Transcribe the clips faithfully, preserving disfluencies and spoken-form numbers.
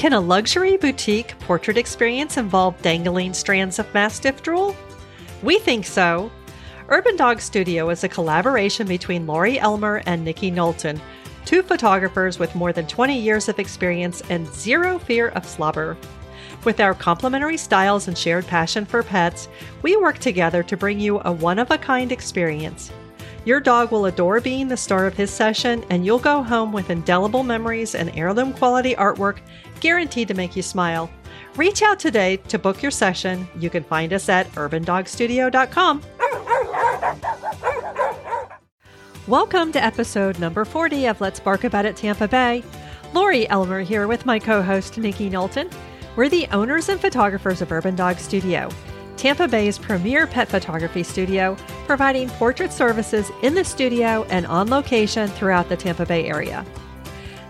Can a luxury boutique portrait experience involve dangling strands of Mastiff drool? We think so. Urban Dog Studio is a collaboration between Laurie Elmer and Nikki Knowlton, two photographers with more than twenty years of experience and zero fear of slobber. With our complementary styles and shared passion for pets, we work together to bring you a one-of-a-kind experience. Your dog will adore being the star of his session, and you'll go home with indelible memories and heirloom-quality artwork guaranteed to make you smile. Reach out today to book your session. You can find us at urban dog studio dot com. Welcome to episode number forty of Let's Bark About It Tampa Bay. Laurie Elmer here with my co-host Nikki Knowlton. We're the owners and photographers of Urban Dog Studio, Tampa Bay's premier pet photography studio, providing portrait services in the studio and on location throughout the Tampa Bay area.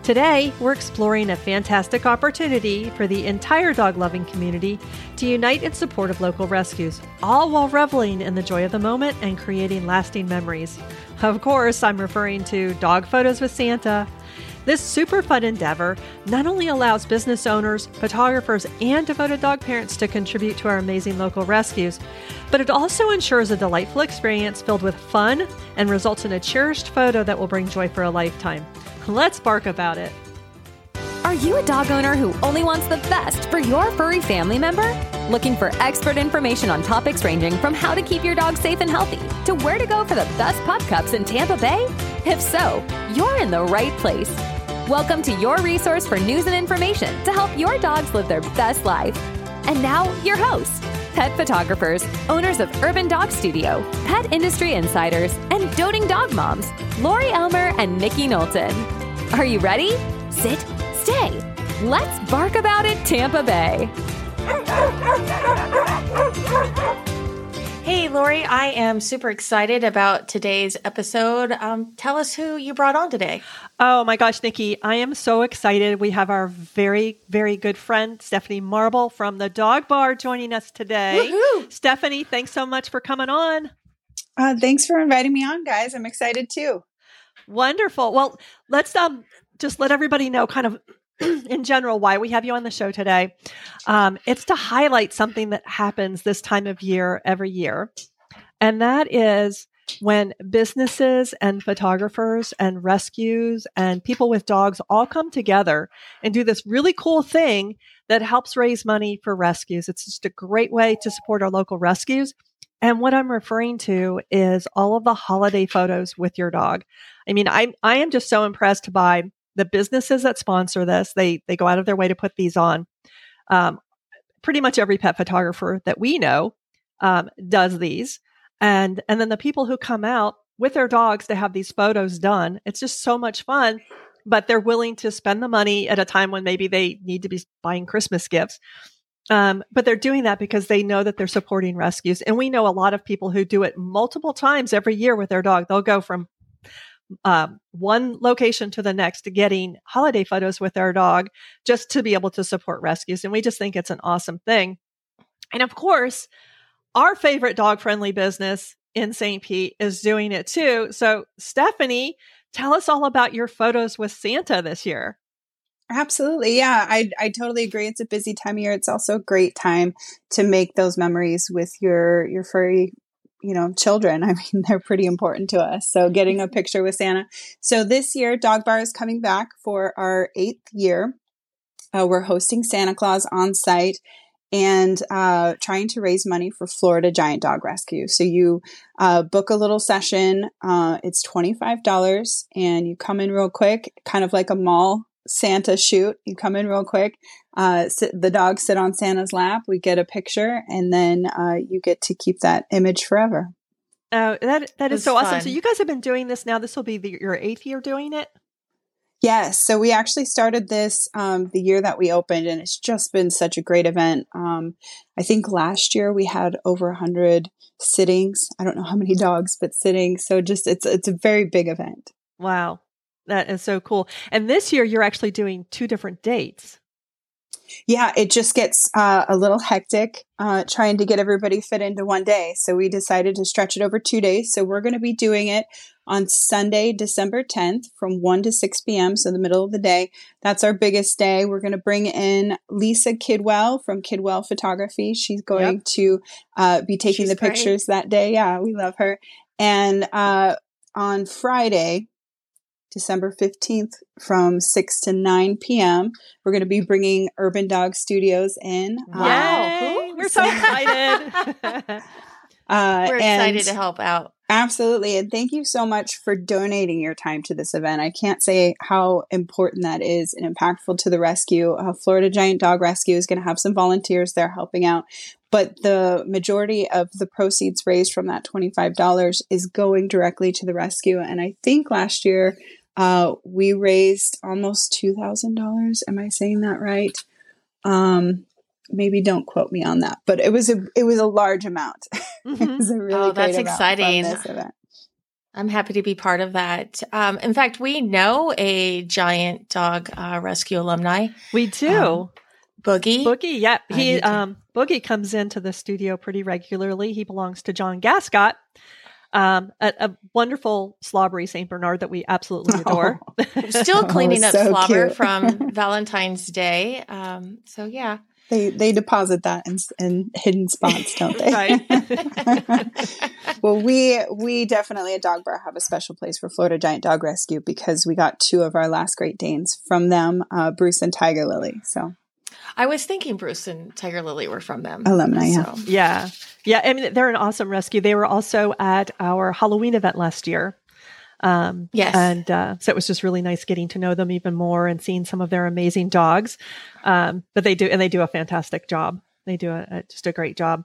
Today, we're exploring a fantastic opportunity for the entire dog-loving community to unite in support of local rescues, all while reveling in the joy of the moment and creating lasting memories. Of course, I'm referring to Dog Photos with Santa. This super fun endeavor not only allows business owners, photographers, and devoted dog parents to contribute to our amazing local rescues, but it also ensures a delightful experience filled with fun and results in a cherished photo that will bring joy for a lifetime. Let's bark about it. Are you a dog owner who only wants the best for your furry family member? Looking for expert information on topics ranging from how to keep your dog safe and healthy to where to go for the best pup cups in Tampa Bay? If so, you're in the right place. Welcome to your resource for news and information to help your dogs live their best life. And now, your hosts, pet photographers, owners of Urban Dog Studio, pet industry insiders, and doting dog moms, Laurie Elmer and Nikki Knowlton. Are you ready? Sit, stay. Let's bark about it, Tampa Bay. Hey, Laurie, I am super excited about today's episode. Um, tell us who you brought on today. Oh, my gosh, Nikki, I am so excited. We have our very, very good friend, Stephanie Marble from the Dog Bar, joining us today. Woohoo! Stephanie, thanks so much for coming on. Uh, thanks for inviting me on, guys. I'm excited, too. Wonderful. Well, let's um, just let everybody know kind of in general why we have you on the show today. Um, it's to highlight something that happens this time of year every year. And that is when businesses and photographers and rescues and people with dogs all come together and do this really cool thing that helps raise money for rescues. It's just a great way to support our local rescues. And what I'm referring to is all of the holiday photos with your dog. I mean, I I am just so impressed by the businesses that sponsor this. They they go out of their way to put these on. Um, pretty much every pet photographer that we know um, does these. And and then the people who come out with their dogs to have these photos done, it's just so much fun, but they're willing to spend the money at a time when maybe they need to be buying Christmas gifts. Um, but they're doing that because they know that they're supporting rescues. And we know a lot of people who do it multiple times every year with their dog. They'll go from um, one location to the next to getting holiday photos with their dog just to be able to support rescues. And we just think it's an awesome thing. And of course, our favorite dog-friendly business in Saint Pete is doing it too. So Stephanie, tell us all about your Photos with Santa this year. Absolutely. Yeah, I I totally agree. It's a busy time of year. It's also a great time to make those memories with your, your furry, you know, children. I mean, they're pretty important to us. So getting a picture with Santa. So this year, Dog Bar is coming back for our eighth year. Uh, we're hosting Santa Claus on site and uh, trying to raise money for Florida Giant Dog Rescue. So you uh, book a little session. Uh, it's twenty-five dollars and you come in real quick, kind of like a mall Santa shoot. You come in real quick. Uh, sit, the dogs sit on Santa's lap. We get a picture, and then uh, you get to keep that image forever. Oh, that that is so fun. Awesome! So you guys have been doing this now. This will be the, your eighth year doing it. Yes. So we actually started this um, the year that we opened, and it's just been such a great event. Um, I think last year we had over one hundred sittings. I don't know how many dogs, but sittings. So just it's it's a very big event. Wow. That is so cool. And this year, you're actually doing two different dates. Yeah, it just gets uh, a little hectic uh, trying to get everybody fit into one day. So we decided to stretch it over two days. So we're going to be doing it on Sunday, December tenth from one to six p.m., so the middle of the day. That's our biggest day. We're going to bring in Lisa Kidwell from Kidwell Photography. She's going yep. to uh, be taking She's the pictures great. that day. Yeah, we love her. And uh, on Friday, December fifteenth from six to nine p.m. we're going to be bringing Urban Dog Studios in. Wow. Uh, we're so excited. uh, we're excited to help out. Absolutely. And thank you so much for donating your time to this event. I can't say how important that is and impactful to the rescue. Uh, Florida Giant Dog Rescue is going to have some volunteers there helping out. But the majority of the proceeds raised from that twenty-five dollars is going directly to the rescue. And I think last year uh, we raised almost two thousand dollars. Am I saying that right? Um, maybe don't quote me on that. But it was a it was a large amount. Mm-hmm. It was a really oh, that's great exciting. Amount from this event. I'm happy to be part of that. Um, in fact, we know a Giant Dog uh, Rescue alumni. We do. Um, Boogie. Boogie, yep. Yeah. He um Boogie comes into the studio pretty regularly. He belongs to John Gascott, um, a, a wonderful slobbery Saint Bernard that we absolutely adore. Oh. Still cleaning oh, up so slobber cute. From Valentine's Day. Um, so yeah. They they deposit that in, in hidden spots, don't they? Right. Well, we we definitely at Dog Bar have a special place for Florida Giant Dog Rescue because we got two of our last Great Danes from them, uh, Bruce and Tiger Lily. So I was thinking Bruce and Tiger Lily were from them. Alumni, so. yeah. Yeah. Yeah. I mean, they're an awesome rescue. They were also at our Halloween event last year. Um, yes. And uh, so it was just really nice getting to know them even more and seeing some of their amazing dogs. Um, but they do, and they do a fantastic job. They do a, a, just a great job.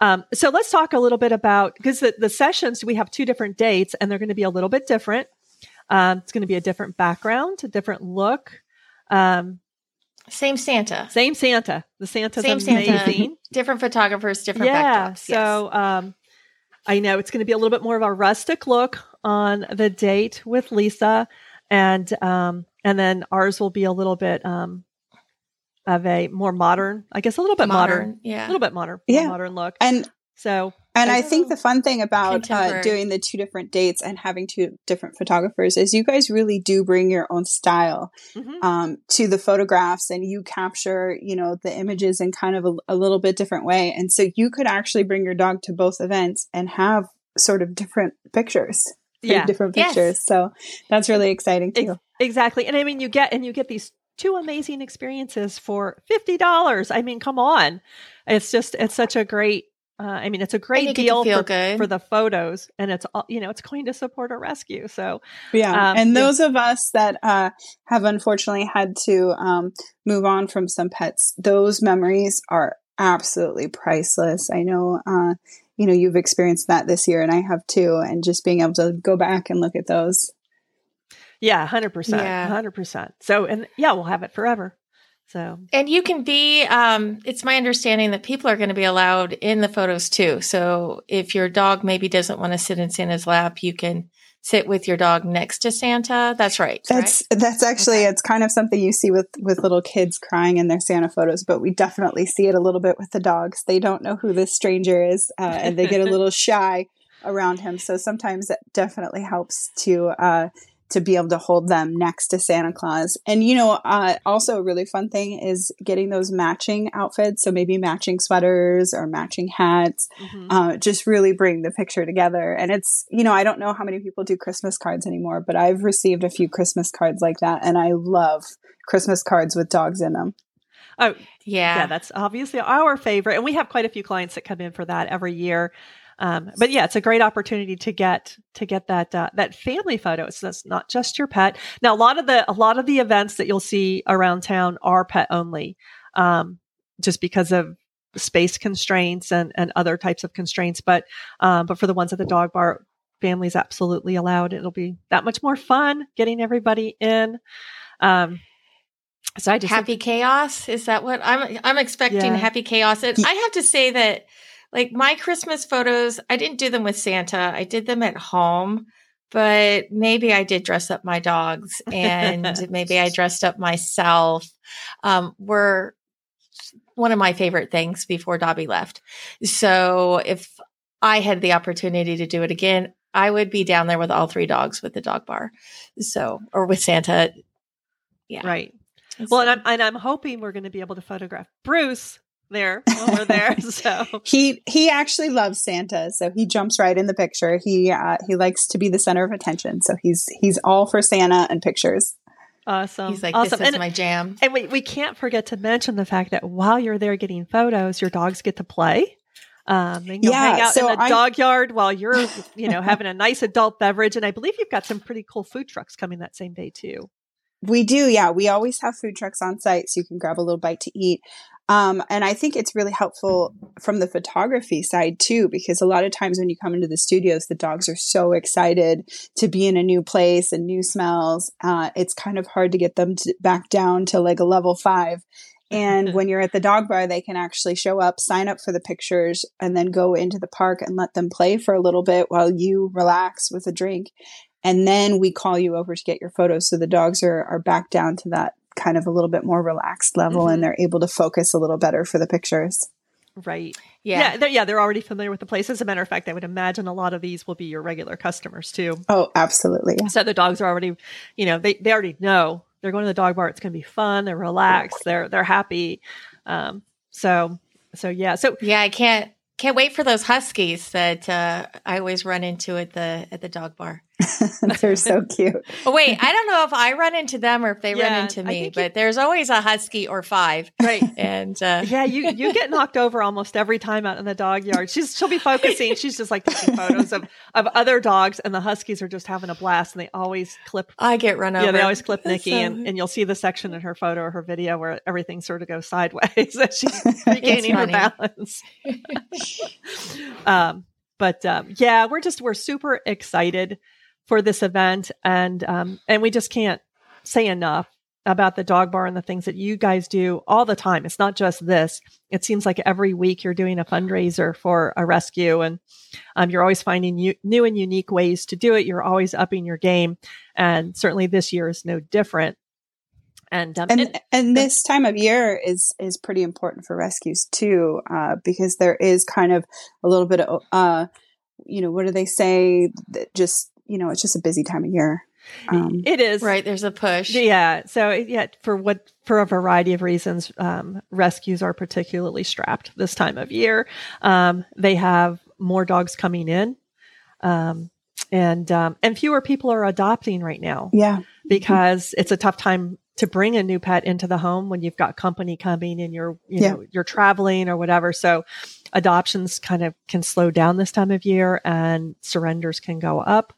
Um, so let's talk a little bit about, because the, the sessions, we have two different dates and they're going to be a little bit different. Um, it's going to be a different background, a different look. Um, Same Santa. Same Santa. The Santa's Same amazing. Santa. Different photographers, different yeah, backdrops. Yes. So um, I know it's going to be a little bit more of a rustic look on the date with Lisa. And um, and then ours will be a little bit um, of a more modern, I guess a little bit modern. modern yeah. A little bit modern. Yeah. Modern look. And so... And I, I think the fun thing about uh, doing the two different dates and having two different photographers is you guys really do bring your own style mm-hmm. um, to the photographs, and you capture, you know, the images in kind of a, a little bit different way. And so you could actually bring your dog to both events and have sort of different pictures, yeah. different yes. pictures. So that's really exciting too. Ex- exactly. And I mean, you get, and you get these two amazing experiences for fifty dollars. I mean, come on. It's just, it's such a great, Uh, I mean, it's a great deal for, for the photos, and it's all, you know, it's going to support a rescue. So, yeah. Um, and those of us that uh, have unfortunately had to um, move on from some pets, those memories are absolutely priceless. I know, uh, you know, you've experienced that this year, and I have too. And just being able to go back and look at those. Yeah, one hundred percent. Yeah. one hundred percent. So, and yeah, we'll have it forever. So, and you can be, um, it's my understanding that people are going to be allowed in the photos too. So if your dog maybe doesn't want to sit in Santa's lap, you can sit with your dog next to Santa. That's right. That's, right? that's actually, okay. It's kind of something you see with, with little kids crying in their Santa photos, but we definitely see it a little bit with the dogs. They don't know who this stranger is uh, and they get a little shy around him. So sometimes that definitely helps to, uh, to be able to hold them next to Santa Claus. And, you know, uh, also a really fun thing is getting those matching outfits. So maybe matching sweaters or matching hats, mm-hmm. uh, just really bring the picture together. And it's, you know, I don't know how many people do Christmas cards anymore, but I've received a few Christmas cards like that. And I love Christmas cards with dogs in them. Oh, yeah. Yeah, that's obviously our favorite. And we have quite a few clients that come in for that every year. Um, but yeah, it's a great opportunity to get to get that uh, that family photo. So that's not just your pet. Now, a lot of the a lot of the events that you'll see around town are pet only, um, just because of space constraints and, and other types of constraints. But um, but for the ones at the Dog Bar, family's absolutely allowed. It'll be that much more fun getting everybody in. Um, so I just happy think- chaos is that what I'm I'm expecting? Yeah. Happy chaos. And I have to say that. Like my Christmas photos, I didn't do them with Santa. I did them at home, but maybe I did dress up my dogs and maybe I dressed up myself. Um, were one of my favorite things before Dobby left. So if I had the opportunity to do it again, I would be down there with all three dogs with the dog bar. So, or with Santa. Yeah. Right. That's well, and I'm, and I'm hoping we're going to be able to photograph Bruce there when we're there. So he, he actually loves Santa. So he jumps right in the picture. He, uh, he likes to be the center of attention. So he's, he's all for Santa and pictures. Awesome. He's like, awesome. This is and, my jam. And we, we can't forget to mention the fact that while you're there getting photos, your dogs get to play. Um, and you'll yeah, hang out so in the I'm, dog yard while you're, you know, having a nice adult beverage. And I believe you've got some pretty cool food trucks coming that same day too. We do. Yeah. We always have food trucks on site so you can grab a little bite to eat. Um, and I think it's really helpful from the photography side too, because a lot of times when you come into the studios, the dogs are so excited to be in a new place and new smells. Uh, it's kind of hard to get them to back down to like a level five. And when you're at the dog bar, they can actually show up, sign up for the pictures, and then go into the park and let them play for a little bit while you relax with a drink. And then we call you over to get your photos. So the dogs are, are back down to that kind of a little bit more relaxed level, mm-hmm. and they're able to focus a little better for the pictures. Right. Yeah. Yeah they're, yeah. They're already familiar with the place. As a matter of fact, I would imagine a lot of these will be your regular customers too. Oh, absolutely. So the dogs are already, you know, they, they already know. They're going to the dog bar. It's going to be fun. They're relaxed. They're, they're happy. Um, so, so yeah. So yeah, I can't, can't wait for those Huskies that, uh, I always run into at the, at the dog bar. They're so cute. Oh, wait, I don't know if I run into them or if they yeah, run into me, but you, there's always a Husky or five. Right. And, uh, yeah, you, you get knocked over almost every time out in the dog yard. She's, she'll be focusing. She's just like taking photos of, of other dogs, and the Huskies are just having a blast, and they always clip. I get run over. Yeah, they always clip Nikki, so, and, and you'll see the section in her photo or her video where everything sort of goes sideways as she's regaining her balance. um, but, um, yeah, we're just, we're super excited for this event. And, um, and we just can't say enough about the dog bar and the things that you guys do all the time. It's not just this. It seems like every week you're doing a fundraiser for a rescue, and, um, you're always finding u- new and unique ways to do it. You're always upping your game. And certainly this year is no different. And, um, and, and, and this time of year is, is pretty important for rescues too, uh, because there is kind of a little bit of, uh, you know, what do they say? That just, you know, it's just a busy time of year. Um, it is. Right. There's a push. Yeah. So yeah, for what, for a variety of reasons, um, rescues are particularly strapped this time of year. Um, they have more dogs coming in, um, and, um, and fewer people are adopting right now. Yeah. Because mm-hmm. it's a tough time to bring a new pet into the home when you've got company coming and you're, you yeah. know, you're traveling or whatever. So adoptions kind of can slow down this time of year, and surrenders can go up.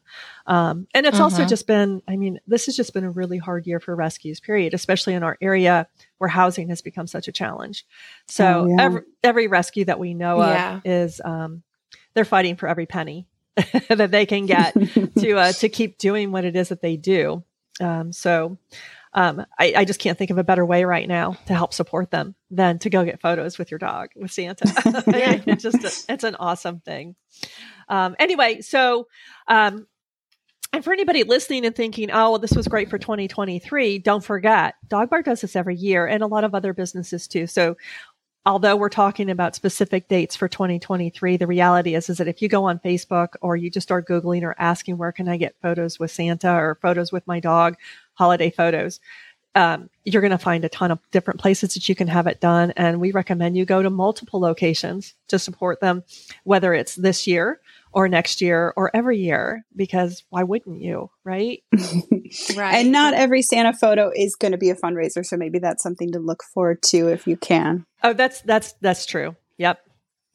Um, and it's uh-huh. also just been, I mean, this has just been a really hard year for rescues, period, especially in our area where housing has become such a challenge. So oh, yeah. every, every rescue that we know yeah. of is, um, they're fighting for every penny that they can get to, uh, to keep doing what it is that they do. Um, so, Um, I, I just can't think of a better way right now to help support them than to go get photos with your dog, with Santa. It's just, a, it's an awesome thing. Um, anyway, so, um, and for anybody listening and thinking, oh, well, this was great for twenty twenty-three, don't forget, Dog Bar does this every year, and a lot of other businesses too. So although we're talking about specific dates for twenty twenty-three, the reality is, is that if you go on Facebook or you just start Googling or asking, where can I get photos with Santa or photos with my dog, holiday photos, um, you're going to find a ton of different places that you can have it done. And we recommend you go to multiple locations to support them, whether it's this year or next year or every year, because why wouldn't you? Right. Right. And not every Santa photo is going to be a fundraiser. So maybe that's something to look forward to if you can. Oh, that's, that's, that's true. Yep.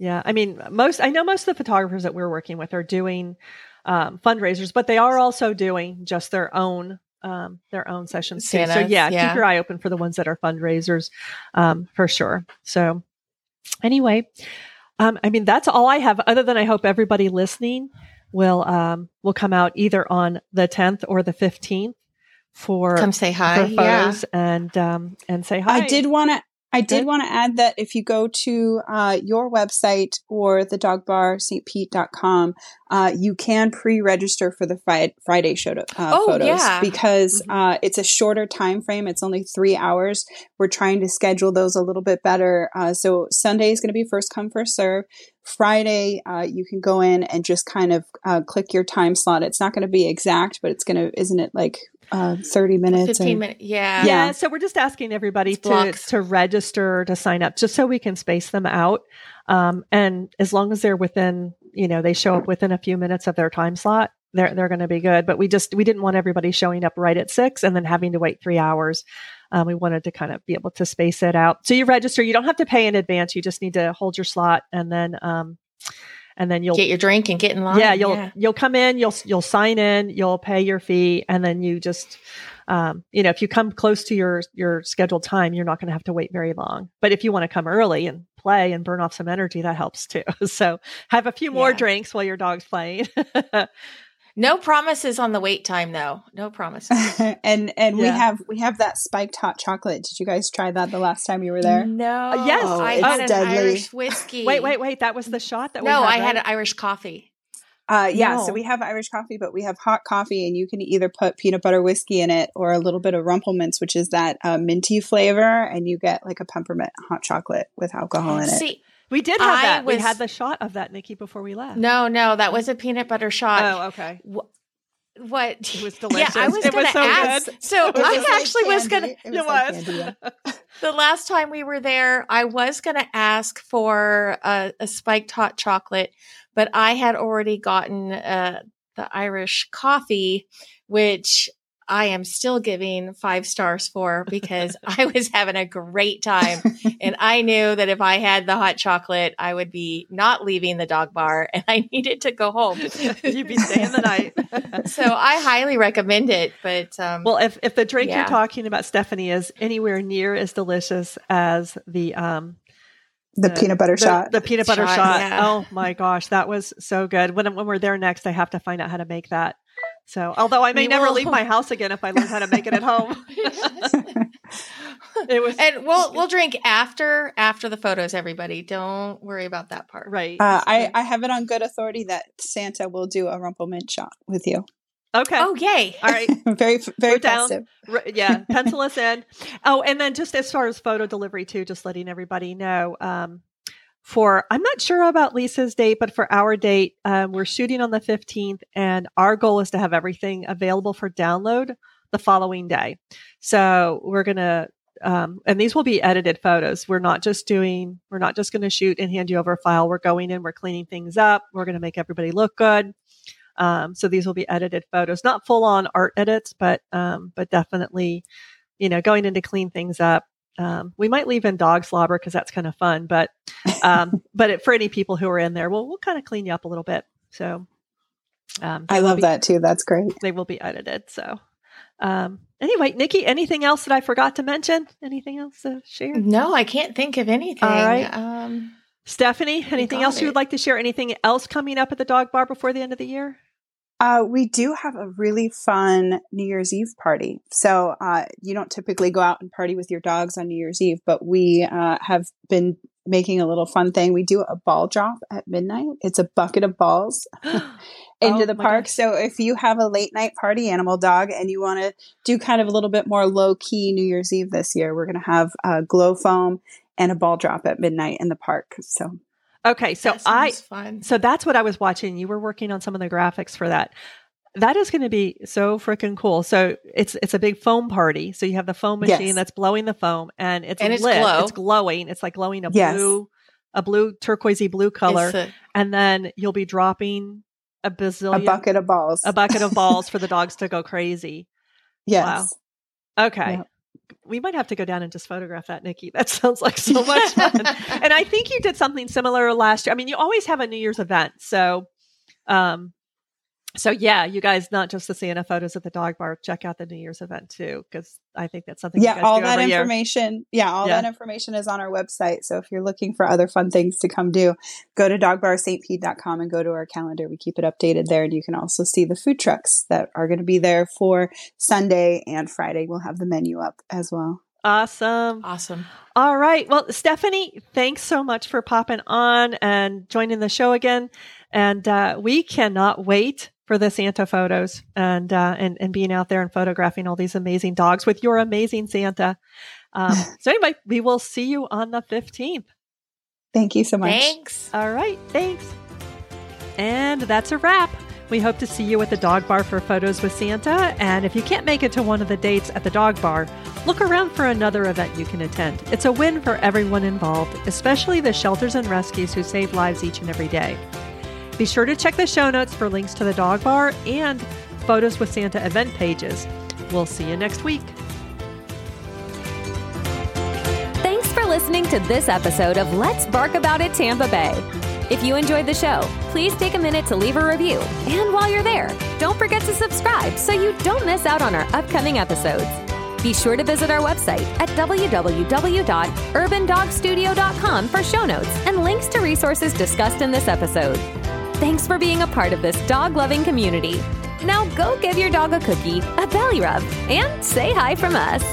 Yeah. I mean, most, I know most of the photographers that we're working with are doing, um, fundraisers, but they are also doing just their own um, their own sessions too. So yeah, yeah, keep your eye open for the ones that are fundraisers, um, for sure. So anyway, um, I mean, that's all I have, other than I hope everybody listening will, um, will come out either on the tenth or the fifteenth for, come say hi, for photos yeah. and, um, and say hi. I did want to I did want to add that if you go to uh, your website or the dog bar Saint Pete dot com, uh, you can pre-register for the fri- Friday show to, uh, oh, photos yeah. because mm-hmm. uh, it's a shorter time frame. It's only three hours. We're trying to schedule those a little bit better. Uh, so Sunday is going to be first come, first serve. Friday, uh, you can go in and just kind of uh, click your time slot. It's not going to be exact, but it's going to, isn't it like uh, thirty minutes? fifteen minutes. Yeah. Yeah. So we're just asking everybody to, to register, to sign up just so we can space them out. Um, and as long as they're within, you know, they show up within a few minutes of their time slot, they're, they're going to be good. But we just, we didn't want everybody showing up right at six and then having to wait three hours. Um, we wanted to kind of be able to space it out. So you register, you don't have to pay in advance. You just need to hold your slot and then, um, and then you'll get your drink and get in line. Yeah. You'll, yeah. you'll come in, you'll, you'll sign in, you'll pay your fee. And then you just, um, you know, if you come close to your, your scheduled time, you're not going to have to wait very long. But if you want to come early and play and burn off some energy, that helps too. So have a few more yeah. drinks while your dog's playing. No promises on the wait time, though. No promises. and and yeah. we have we have that spiked hot chocolate. Did you guys try that the last time you were there? No. Uh, yes, oh, I had an deadly. Irish whiskey. wait, wait, wait. That was the shot that no, we had. No, I right? had an Irish coffee. Uh, yeah, no. So we have Irish coffee, but we have hot coffee, and you can either put peanut butter whiskey in it or a little bit of Rumple Mints, which is that uh, minty flavor, and you get like a peppermint hot chocolate with alcohol in it. See. We did have I that. Was, we had the shot of that, Nikki, before we left. No, no, that was a peanut butter shot. Oh, okay. What? what it was delicious. Yeah, I was it was so ask, good. So I like actually candy. was going to. It was. Like was. Candy. The last time we were there, I was going to ask for a, a spiked hot chocolate, but I had already gotten uh, the Irish coffee, which I am still giving five stars for because I was having a great time. And I knew that if I had the hot chocolate, I would be not leaving the dog bar and I needed to go home. You'd be staying the night. So I highly recommend it. But um, well, if, if the drink yeah. you're talking about, Stephanie, is anywhere near as delicious as the um, The, the peanut butter the, shot. The peanut butter shot. shot. Yeah. Oh my gosh. That was so good. When, when we're there next, I have to find out how to make that. So, although I may we never will. leave my house again if I learn how to make it at home. It was, and we'll we'll drink after after the photos, everybody. Don't worry about that part. Right. Uh, I, I have it on good authority that Santa will do a Rumple Mint shot with you. Okay. Oh, yay. All right. very, very We're festive. Down. Yeah. Pencil us in. Oh, and then just as far as photo delivery too, just letting everybody know, um, for, I'm not sure about Lisa's date, but for our date, um, we're shooting on the fifteenth and our goal is to have everything available for download the following day. So we're going to, um, and these will be edited photos. We're not just doing, we're not just going to shoot and hand you over a file. We're going in, we're cleaning things up. We're going to make everybody look good. Um, so these will be edited photos, not full on art edits, but, um, but definitely, you know, going in to clean things up. Um, we might leave in dog slobber cause that's kind of fun, but, um, but it, for any people who are in there, we'll, we'll kind of clean you up a little bit. So, um, I love be, that too. That's great. They will be edited. So, um, anyway, Nikki, anything else that I forgot to mention? Anything else to share? No, I can't think of anything. All right. Um, Stephanie, anything else it. you would like to share? Anything else coming up at the dog bar before the end of the year? Uh, we do have a really fun New Year's Eve party. So uh, you don't typically go out and party with your dogs on New Year's Eve, but we uh, have been making a little fun thing. We do a ball drop at midnight. It's a bucket of balls into oh, the park. Gosh. So if you have a late night party animal dog and you want to do kind of a little bit more low key New Year's Eve this year, we're going to have uh, glow foam and a ball drop at midnight in the park. So. Okay, so I fun. so that's what I was watching. You were working on some of the graphics for that. That is going to be so freaking cool. So it's it's a big foam party. So you have the foam machine yes. that's blowing the foam, and it's and lit. It's, glow. it's glowing. It's like glowing a yes. blue, a blue turquoisey blue color, a, and then you'll be dropping a bazillion a bucket of balls, a bucket of balls for the dogs to go crazy. Yes. Wow. Okay. Yep. We might have to go down and just photograph that, Nikki. That sounds like so much fun. And I think you did something similar last year. I mean, you always have a New Year's event. So, um, so yeah, you guys, not just the Santa photos at the dog bar, check out the New Year's event too. Cause I think that's something. Yeah. You guys all do that information. Year. Yeah. All yeah. that information is on our website. So if you're looking for other fun things to come do, go to dog bar Saint Pete dot com and go to our calendar. We keep it updated there. And you can also see the food trucks that are going to be there for Sunday and Friday. We'll have the menu up as well. Awesome. Awesome. All right. Well, Stephanie, thanks so much for popping on and joining the show again. And uh, we cannot wait for the Santa photos and, uh, and and being out there and photographing all these amazing dogs with your amazing Santa. Um, so anyway, we will see you on the fifteenth. Thank you so much. Thanks. All right. Thanks. And that's a wrap. We hope to see you at the Dog Bar for photos with Santa. And if you can't make it to one of the dates at the Dog Bar, look around for another event you can attend. It's a win for everyone involved, especially the shelters and rescues who save lives each and every day. Be sure to check the show notes for links to the Dog Bar and Photos with Santa event pages. We'll see you next week. Thanks for listening to this episode of Let's Bark About It Tampa Bay. If you enjoyed the show, please take a minute to leave a review. And while you're there, don't forget to subscribe so you don't miss out on our upcoming episodes. Be sure to visit our website at w w w dot urban dog studio dot com for show notes and links to resources discussed in this episode. Thanks for being a part of this dog-loving community. Now go give your dog a cookie, a belly rub, and say hi from us.